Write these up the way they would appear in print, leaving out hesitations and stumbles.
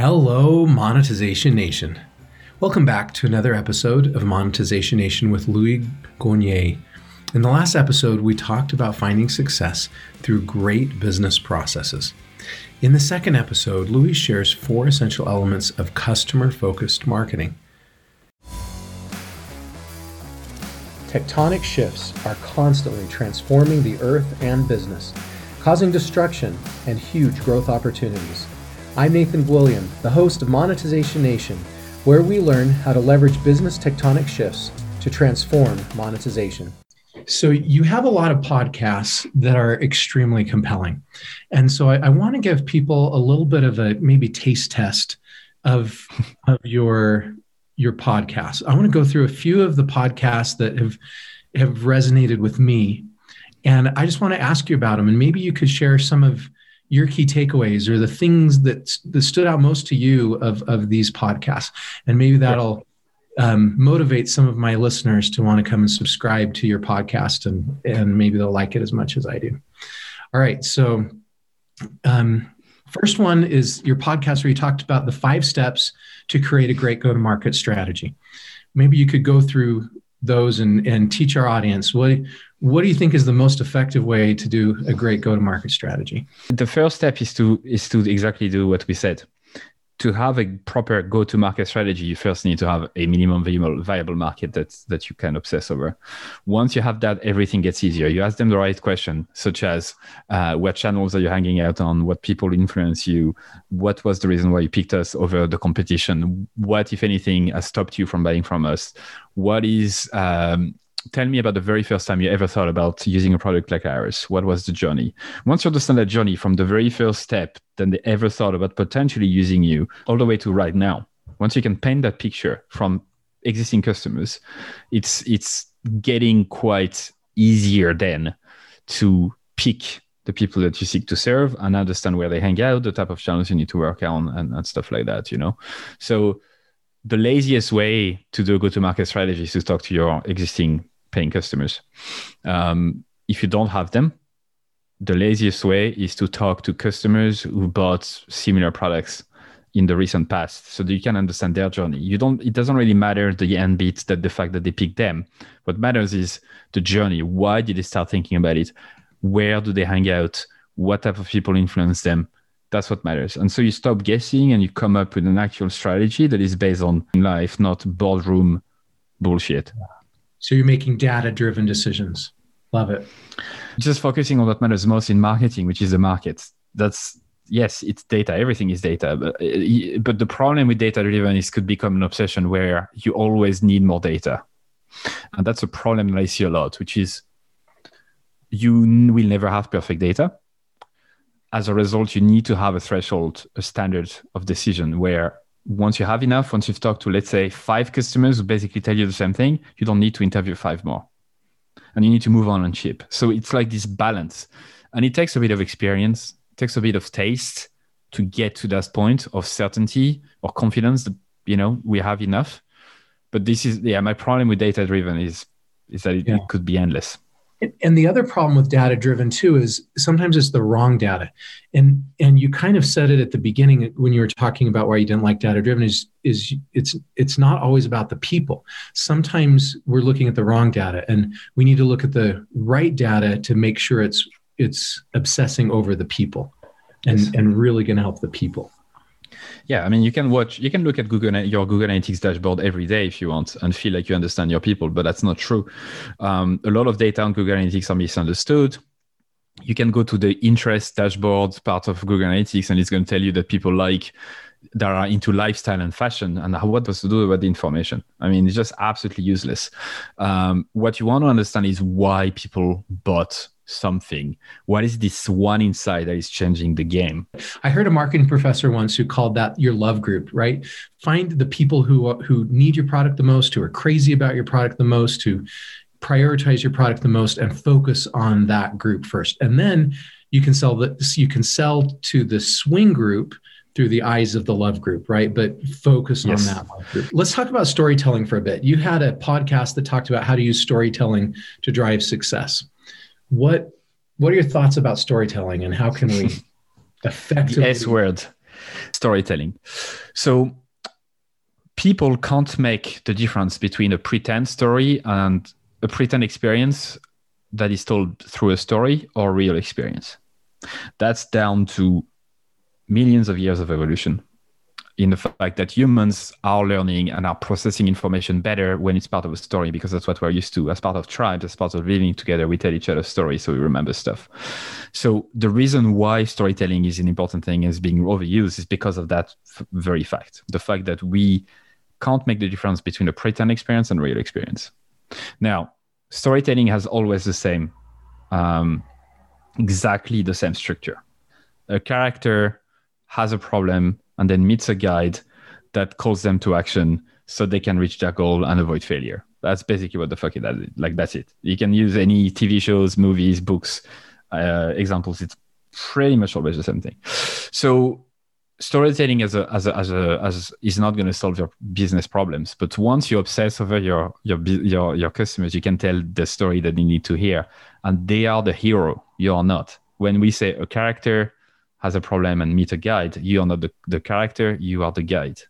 Hello, Monetization Nation. Welcome back to another episode of Monetization Nation with Louis Gagnier. In the last episode, we talked about finding success through great business processes. In the second episode, Louis shares four essential elements of customer-focused marketing. Tectonic shifts are constantly transforming the earth and business, causing destruction and huge growth opportunities. I'm Nathan William, the host of Monetization Nation, where we learn how to leverage business tectonic shifts to transform monetization. So you have a lot of podcasts that are extremely compelling. And so I want to give people a little bit of a maybe taste test of your podcast. I want to go through a few of the podcasts that have resonated with me. And I just want to ask you about them. And maybe you could share some of your key takeaways or the things that stood out most to you of these podcasts. And maybe that'll motivate some of my listeners to want to come and subscribe to your podcast and maybe they'll like it as much as I do. All right. So first one is your podcast where you talked about the 5 steps to create a great go-to-market strategy. Maybe you could go through those and teach our audience. What do you think is the most effective way to do a great go-to-market strategy? The first step is to exactly do what we said. To have a proper go-to-market strategy, you first need to have a minimum viable market that you can obsess over. Once you have that, everything gets easier. You ask them the right question, such as what channels are you hanging out on? What people influence you? What was the reason why you picked us over the competition? What, if anything, has stopped you from buying from us? What is... Tell me about the very first time you ever thought about using a product like Iris. What was the journey? Once you understand that journey from the very first step, then they ever thought about potentially using you all the way to right now. Once you can paint that picture from existing customers, it's getting quite easier then to pick the people that you seek to serve and understand where they hang out, the type of channels you need to work on and stuff like that, you know? So the laziest way to do a go-to-market strategy is to talk to your existing paying customers. If you don't have them, the laziest way is to talk to customers who bought similar products in the recent past so that you can understand their journey. It doesn't really matter the end bit, the fact that they picked them. What matters is the journey. Why did they start thinking about it? Where do they hang out? What type of people influence them? That's what matters. And so you stop guessing and you come up with an actual strategy that is based on life, not boardroom bullshit. So you're making data-driven decisions. Love it. Just focusing on what matters most in marketing, which is the market. Yes, it's data. Everything is data. But the problem with data-driven is could become an obsession where you always need more data. And that's a problem that I see a lot, which is you will never have perfect data. As a result, you need to have a threshold, a standard of decision where once you have enough, once you've talked to, let's say, 5 customers who basically tell you the same thing, you don't need to interview 5 more. And you need to move on and ship. So it's like this balance. And it takes a bit of experience, it takes a bit of taste to get to that point of certainty or confidence that, you know, we have enough. But this is, my problem with data-driven is that it could be endless. And the other problem with data-driven, too, is sometimes it's the wrong data. And you kind of said it at the beginning when you were talking about why you didn't like data-driven, it's not always about the people. Sometimes we're looking at the wrong data, and we need to look at the right data to make sure it's obsessing over the people and really going to help the people. Yeah, I mean, you can look at your Google Analytics dashboard every day if you want and feel like you understand your people, but that's not true. A lot of data on Google Analytics are misunderstood. You can go to the interest dashboard part of Google Analytics and it's going to tell you that people that are into lifestyle and fashion and what does to do about the information. I mean, it's just absolutely useless. What you want to understand is why people bought something. What is this one insight that is changing the game? I heard a marketing professor once who called that your love group, right? Find the people who need your product the most, who are crazy about your product the most, who prioritize your product the most, and focus on that group first. And then you can sell to the swing group through the eyes of the love group, right? But focus on that love group. Let's talk about storytelling for a bit. You had a podcast that talked about how to use storytelling to drive success. What are your thoughts about storytelling and how can we effectively... The S word. storytelling. So people can't make the difference between a pretend story and a pretend experience that is told through a story or real experience. That's down to millions of years of evolution in the fact that humans are learning and are processing information better when it's part of a story, because that's what we're used to. As part of tribes, as part of living together, we tell each other stories, so we remember stuff. So the reason why storytelling is an important thing is being overused is because of that very fact. The fact that we can't make the difference between a pretend experience and real experience. Now, storytelling has always the same, exactly the same structure. A character has a problem and then meets a guide that calls them to action so they can reach their goal and avoid failure. That's basically what the fuck it is. Like, that's it. You can use any TV shows, movies, books, examples. It's pretty much always the same thing. So storytelling as is not going to solve your business problems. But once you obsess over your customers, you can tell the story that they need to hear, and they are the hero. You are not. When we say a character has a problem and meet a guide, you are not the character. You are the guide,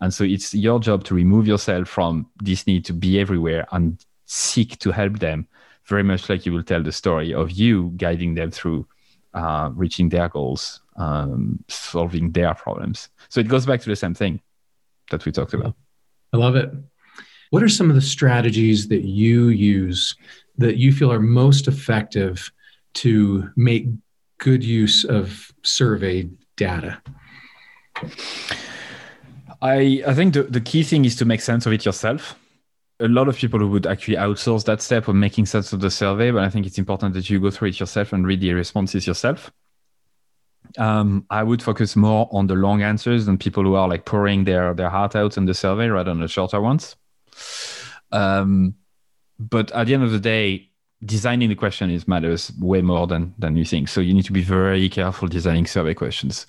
and so it's your job to remove yourself from this need to be everywhere and seek to help them. Very much like you will tell the story of you guiding them through reaching their goals, solving their problems. So it goes back to the same thing that we talked about. I love it. What are some of the strategies that you use that you feel are most effective to make good use of survey data? I think the key thing is to make sense of it yourself. A lot of people would actually outsource that step of making sense of the survey, but I think it's important that you go through it yourself and read the responses yourself. I would focus more on the long answers than people who are like pouring their heart out in the survey rather than the shorter ones. But at the end of the day, designing the question matters way more than you think. So you need to be very careful designing survey questions.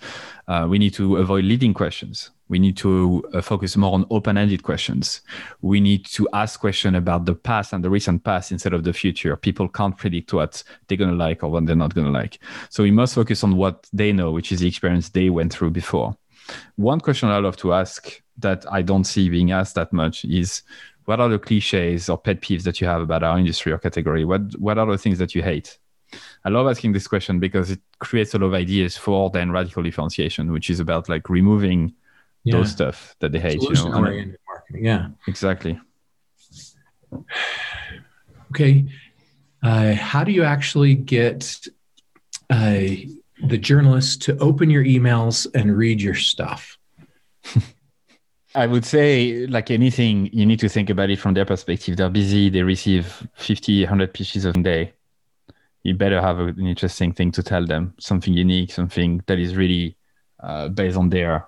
We need to avoid leading questions. We need to focus more on open-ended questions. We need to ask questions about the past and the recent past instead of the future. People can't predict what they're going to like or what they're not going to like. So we must focus on what they know, which is the experience they went through before. One question I love to ask that I don't see being asked that much is, what are the cliches or pet peeves that you have about our industry or category? What are the things that you hate? I love asking this question because it creates a lot of ideas for then radical differentiation, which is about like removing those stuff that they hate. Solution-oriented marketing, yeah. Exactly. Okay. How do you actually get the journalists to open your emails and read your stuff? I would say, like anything, you need to think about it from their perspective. They're busy. They receive 50, 100 pitches a day. You better have an interesting thing to tell them, something unique, something that is really based on their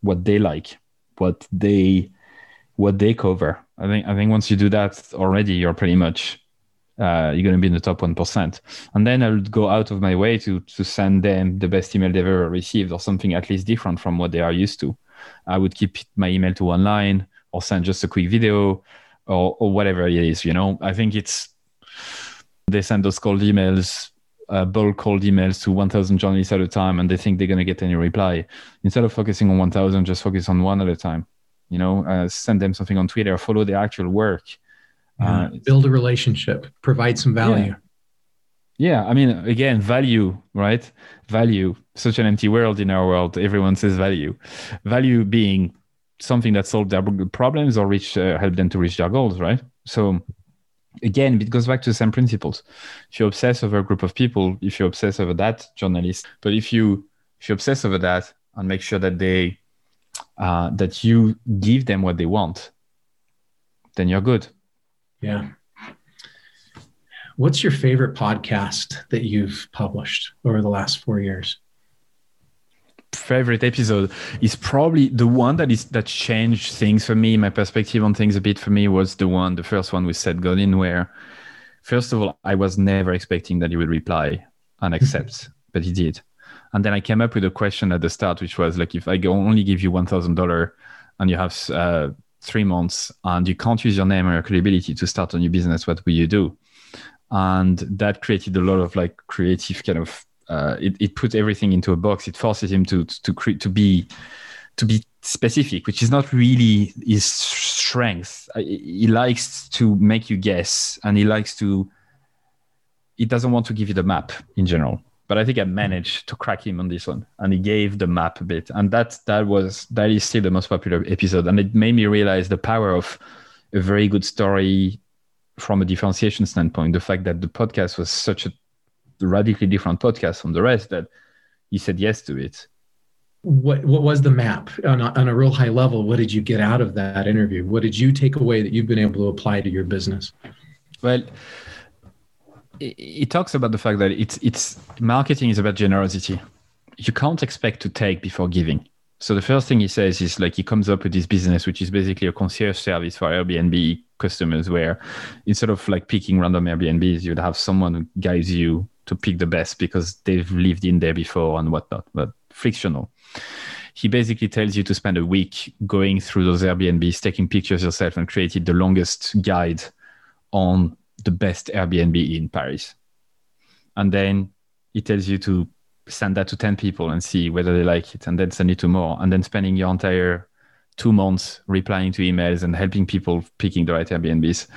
what they like, what they cover. I think once you do that already, you're pretty much you're going to be in the top 1%. And then I would go out of my way to send them the best email they've ever received, or something at least different from what they are used to. I would keep my email to one line, or send just a quick video, or whatever it is. You know, I think it's they send those cold emails, bulk cold emails to 1,000 journalists at a time, and they think they're going to get any reply. Instead of focusing on 1,000, just focus on one at a time. You know, send them something on Twitter, follow their actual work, build a relationship, provide some value. Yeah, I mean, again, value, right? Value, such an empty world in our world. Everyone says value. Value being something that solved their problems or helped them to reach their goals, right? So again, it goes back to the same principles. If you obsess over a group of people, if you obsess over that journalist, but if you obsess over that and make sure that they that you give them what they want, then you're good. Yeah. What's your favorite podcast that you've published over the last 4 years? Favorite episode is probably the one that changed things for me. My perspective on things a bit for me was the first one with Seth Godin, where, first of all, I was never expecting that he would reply and accept, but he did. And then I came up with a question at the start, which was like, if I only give you $1,000 and you have 3 months and you can't use your name or your credibility to start a new business, what will you do? And that created a lot of like creative kind of it puts everything into a box. It forces him to be specific, which is not really his strength. He likes to make you guess, and he doesn't want to give you the map in general. But I think I managed to crack him on this one, and he gave the map a bit, and that is still the most popular episode, and it made me realize the power of a very good story from a differentiation standpoint. The fact that the podcast was such a radically different podcast from the rest that he said yes to it. What was the map on a real high level? What did you get out of that interview? What did you take away that you've been able to apply to your business? Well, it talks about the fact that it's marketing is about generosity. You can't expect to take before giving. So the first thing he says is, like, he comes up with this business, which is basically a concierge service for Airbnb customers, where instead of like picking random Airbnbs, you'd have someone who guides you to pick the best because they've lived in there before and whatnot, but frictional. He basically tells you to spend a week going through those Airbnbs, taking pictures yourself, and created the longest guide on the best Airbnb in Paris. And then he tells you to send that to 10 people and see whether they like it, and then send it to more, and then spending your entire 2 months replying to emails and helping people picking the right Airbnbs,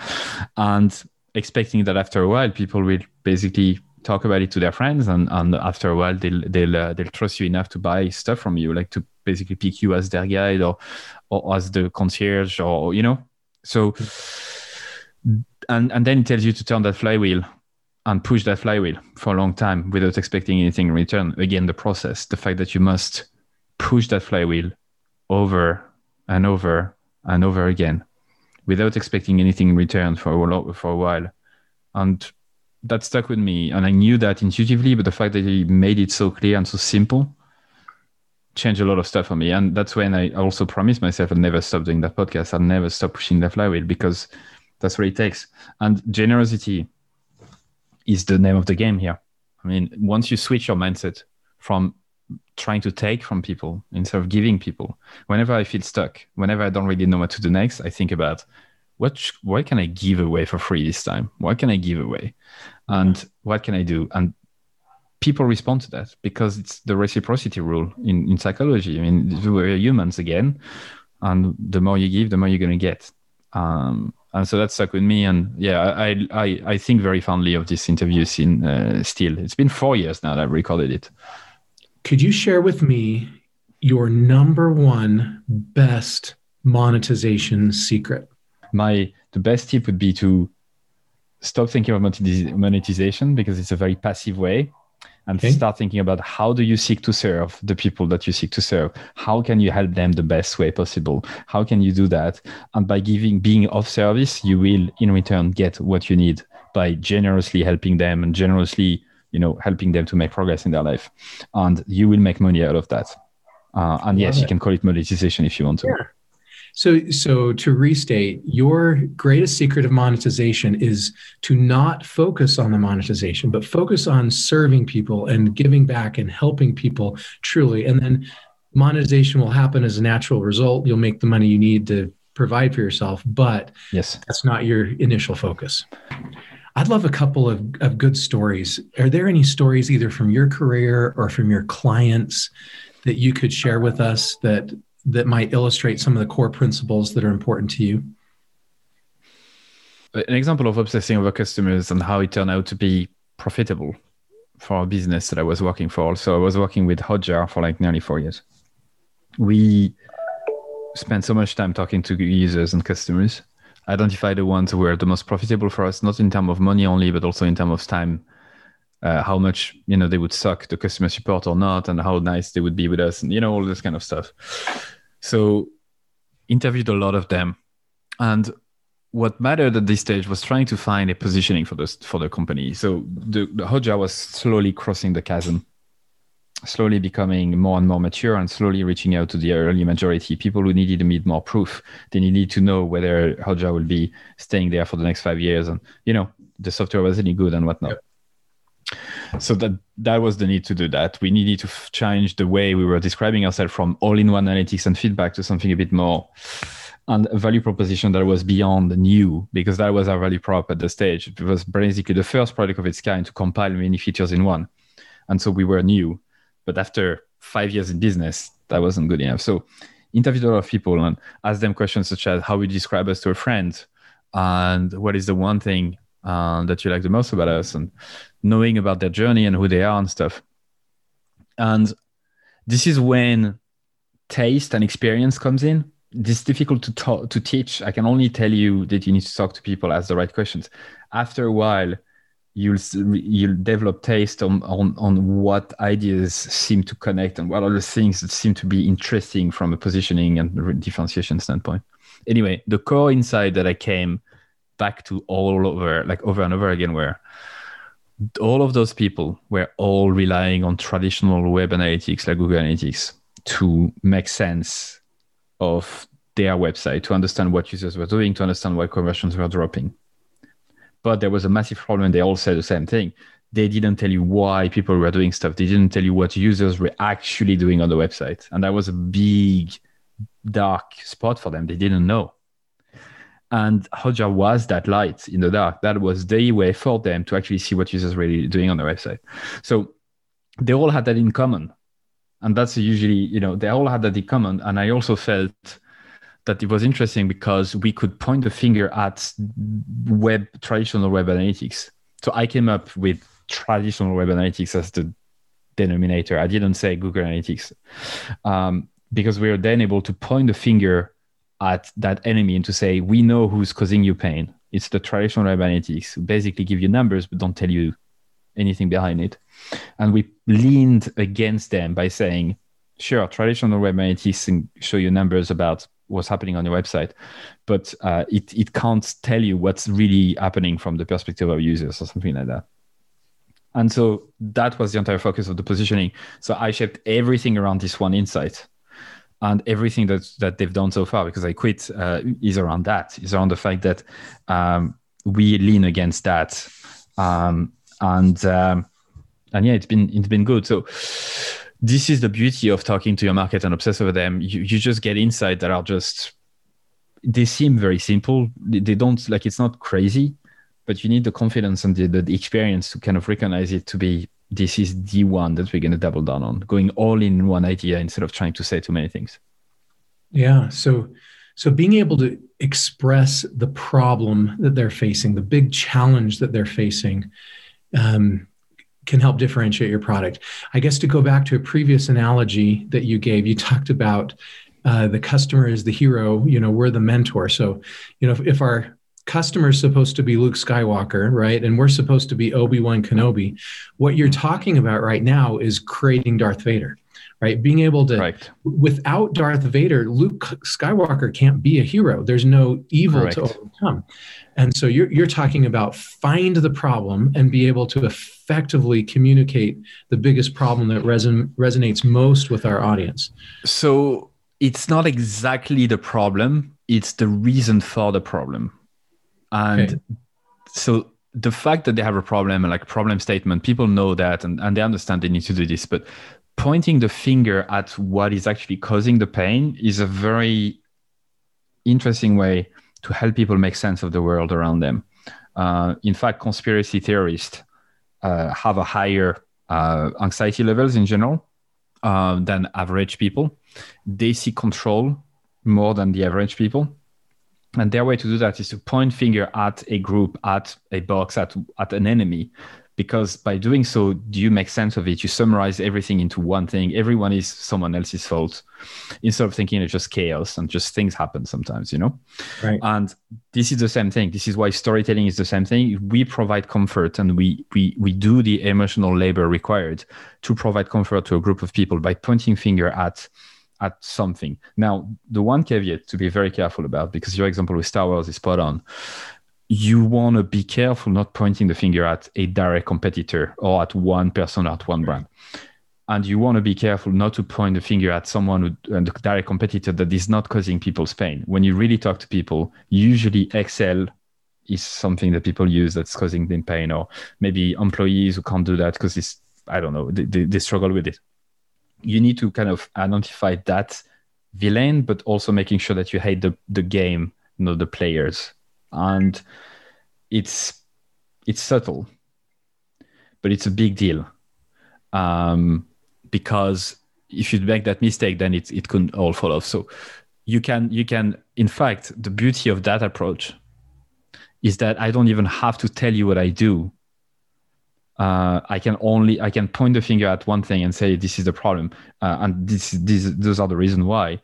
and expecting that after a while, people will basically talk about it to their friends. And after a while, they'll trust you enough to buy stuff from you, like to basically pick you as their guide or as the concierge, or, you know, so... And then it tells you to turn that flywheel and push that flywheel for a long time without expecting anything in return. Again, the process, the fact that you must push that flywheel over and over and over again without expecting anything in return for a while. And that stuck with me. And I knew that intuitively, but the fact that he made it so clear and so simple changed a lot of stuff for me. And that's when I also promised myself I'd never stop doing that podcast. I'd never stop pushing that flywheel, because that's what it takes. And generosity is the name of the game here. I mean, once you switch your mindset from trying to take from people instead of giving people, whenever I feel stuck, whenever I don't really know what to do next, I think about what can I give away for free this time? What can I give away? And what can I do? And people respond to that because it's the reciprocity rule in psychology. I mean, we're humans again, and the more you give, the more you're going to get. And so that stuck with me. And yeah, I think very fondly of this interview scene still. It's been 4 years now that I've recorded it. Could you share with me your number one best monetization secret? The best tip would be to stop thinking about monetization, because it's a very passive way. And start thinking about, how do you seek to serve the people that you seek to serve? How can you help them the best way possible? How can you do that? And by being of service, you will in return get what you need by generously helping them and generously, you know, helping them to make progress in their life. And you will make money out of that. And yes, you can call it monetization if you want to. Yeah. So to restate, your greatest secret of monetization is to not focus on the monetization, but focus on serving people and giving back and helping people truly. And then monetization will happen as a natural result. You'll make the money you need to provide for yourself, but that's not your initial focus. I'd love a couple of good stories. Are there any stories either from your career or from your clients that you could share with us that might illustrate some of the core principles that are important to you? An example of obsessing over customers and how it turned out to be profitable for a business that I was working for. So I was working with Hotjar for like nearly 4 years. We spent so much time talking to users and customers, identify the ones who were the most profitable for us, not in terms of money only, but also in terms of time. How much, you know, they would suck the customer support or not, and how nice they would be with us, and, you know, all this kind of stuff. So interviewed a lot of them. And what mattered at this stage was trying to find a positioning for the company. So the Hotjar was slowly crossing the chasm, slowly becoming more and more mature, and slowly reaching out to the early majority, people who needed to meet more proof. They needed to know whether Hotjar will be staying there for the next 5 years, and, you know, the software was any good and whatnot. Yep. So that was the need to do that. We needed to change the way we were describing ourselves from all-in-one analytics and feedback to something a bit more, and a value proposition that was beyond new, because that was our value prop at the stage. It was basically the first product of its kind to compile many features in one. And so we were new. But after 5 years in business, that wasn't good enough. So interviewed a lot of people and asked them questions such as how would you describe us to a friend? And what is the one thing that you like the most about us? And knowing about their journey and who they are and stuff. And this is when taste and experience comes in. This is difficult to teach. I can only tell you that you need to talk to people, ask the right questions. After a while, you'll develop taste on what ideas seem to connect and what are the things that seem to be interesting from a positioning and differentiation standpoint. Anyway, the core insight that I came back to over and over again, where all of those people were all relying on traditional web analytics like Google Analytics to make sense of their website, to understand what users were doing, to understand why conversions were dropping. But there was a massive problem. They all said the same thing. They didn't tell you why people were doing stuff. They didn't tell you what users were actually doing on the website. And that was a big, dark spot for them. They didn't know. And Hotjar was that light in the dark. That was the way for them to actually see what users were really doing on the website. So they all had that in common. And that's usually, they all had that in common. And I also felt that it was interesting because we could point the finger at traditional web analytics. So I came up with traditional web analytics as the denominator. I didn't say Google Analytics because we were then able to point the finger at that enemy and to say, we know who's causing you pain. It's the traditional web analytics who basically give you numbers, but don't tell you anything behind it. And we leaned against them by saying, sure, traditional web analytics show you numbers about what's happening on your website, but it can't tell you what's really happening from the perspective of users or something like that. And so that was the entire focus of the positioning. So I shaped everything around this one insight, and everything that they've done so far, because I quit, is around that, is around the fact that we lean against that. And yeah, it's been good. So this is the beauty of talking to your market and obsess over them. You just get insights that are just, they seem very simple. They don't, it's not crazy, but you need the confidence and the experience to kind of recognize it to be, this is the one that we're going to double down on, going all in one idea instead of trying to say too many things. Yeah. So being able to express the problem that they're facing, the big challenge that they're facing, can help differentiate your product. I guess to go back to a previous analogy that you gave, you talked about the customer is the hero, we're the mentor. So, if our customer is supposed to be Luke Skywalker, right? And we're supposed to be Obi-Wan Kenobi, what you're talking about right now is creating Darth Vader, right? Being able to, without Darth Vader, Luke Skywalker can't be a hero. There's no evil to overcome. And so you're talking about find the problem and be able to effectively communicate the biggest problem that resonates most with our audience. So it's not exactly the problem. It's the reason for the problem. And So the fact that they have a problem and problem statement, people know that and they understand they need to do this, but pointing the finger at what is actually causing the pain is a very interesting way to help people make sense of the world around them. In fact, conspiracy theorists have a higher anxiety levels in general than average people. They seek control more than the average people. And their way to do that is to point finger at a group, at a box, at an enemy, because by doing so, you make sense of it. You summarize everything into one thing. Everyone is someone else's fault, instead of thinking it's just chaos and just things happen sometimes, Right. And this is the same thing. This is why storytelling is the same thing. We provide comfort, and we do the emotional labor required to provide comfort to a group of people by pointing finger at something. Now, the one caveat to be very careful about, because your example with Star Wars is spot on, you want to be careful not pointing the finger at a direct competitor or at one person or at one brand. And you want to be careful not to point the finger at someone and a direct competitor that is not causing people's pain. When you really talk to people, usually Excel is something that people use that's causing them pain, or maybe employees who can't do that because they struggle with it. You need to kind of identify that villain, but also making sure that you hate the game, not the players. And it's subtle, but it's a big deal. because if you make that mistake, then it could all fall off. So you can, in fact, the beauty of that approach is that I don't even have to tell you what I do. I can point the finger at one thing and say, this is the problem. And those are the reason why.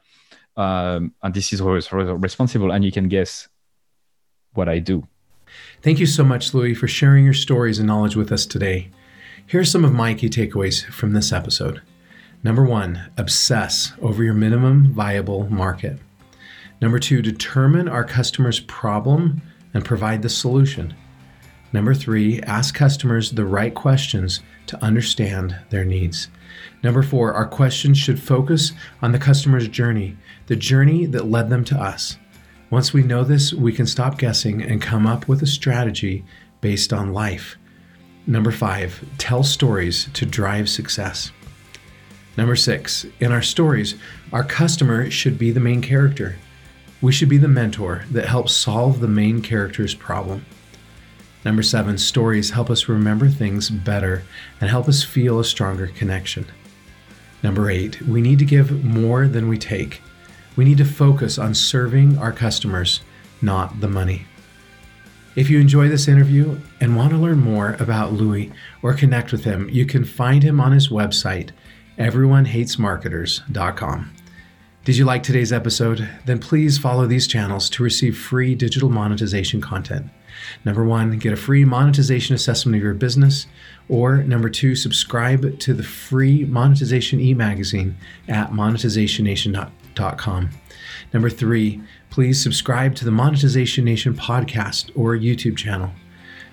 And this is where it's responsible, and you can guess what I do. Thank you so much, Louis, for sharing your stories and knowledge with us today. Here are some of my key takeaways from this episode. Number 1, obsess over your minimum viable market. Number 2, determine our customer's problem and provide the solution. Number 3, ask customers the right questions to understand their needs. Number 4, our questions should focus on the customer's journey, the journey that led them to us. Once we know this, we can stop guessing and come up with a strategy based on life. Number 5, tell stories to drive success. Number 6, in our stories, our customer should be the main character. We should be the mentor that helps solve the main character's problem. Number 7, stories help us remember things better and help us feel a stronger connection. Number 8, we need to give more than we take. We need to focus on serving our customers, not the money. If you enjoy this interview and want to learn more about Louis or connect with him, you can find him on his website, everyonehatesmarketers.com. Did you like today's episode? Then please follow these channels to receive free digital monetization content. Number 1, get a free monetization assessment of your business, or number 2, subscribe to the free monetization e-magazine at monetizationnation.com. Number 3, please subscribe to the Monetization Nation podcast or YouTube channel.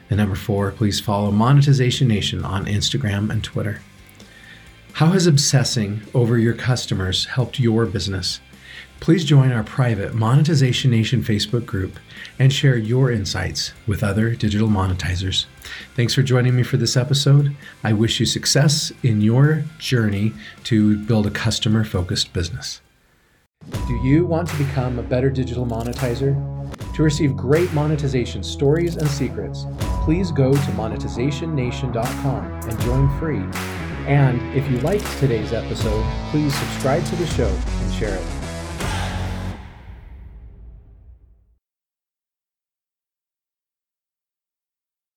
And number 4, please follow Monetization Nation on Instagram and Twitter. How has obsessing over your customers helped your business? Please join our private Monetization Nation Facebook group and share your insights with other digital monetizers. Thanks for joining me for this episode. I wish you success in your journey to build a customer-focused business. Do you want to become a better digital monetizer? To receive great monetization stories and secrets, please go to monetizationnation.com and join free. And if you liked today's episode, please subscribe to the show and share it.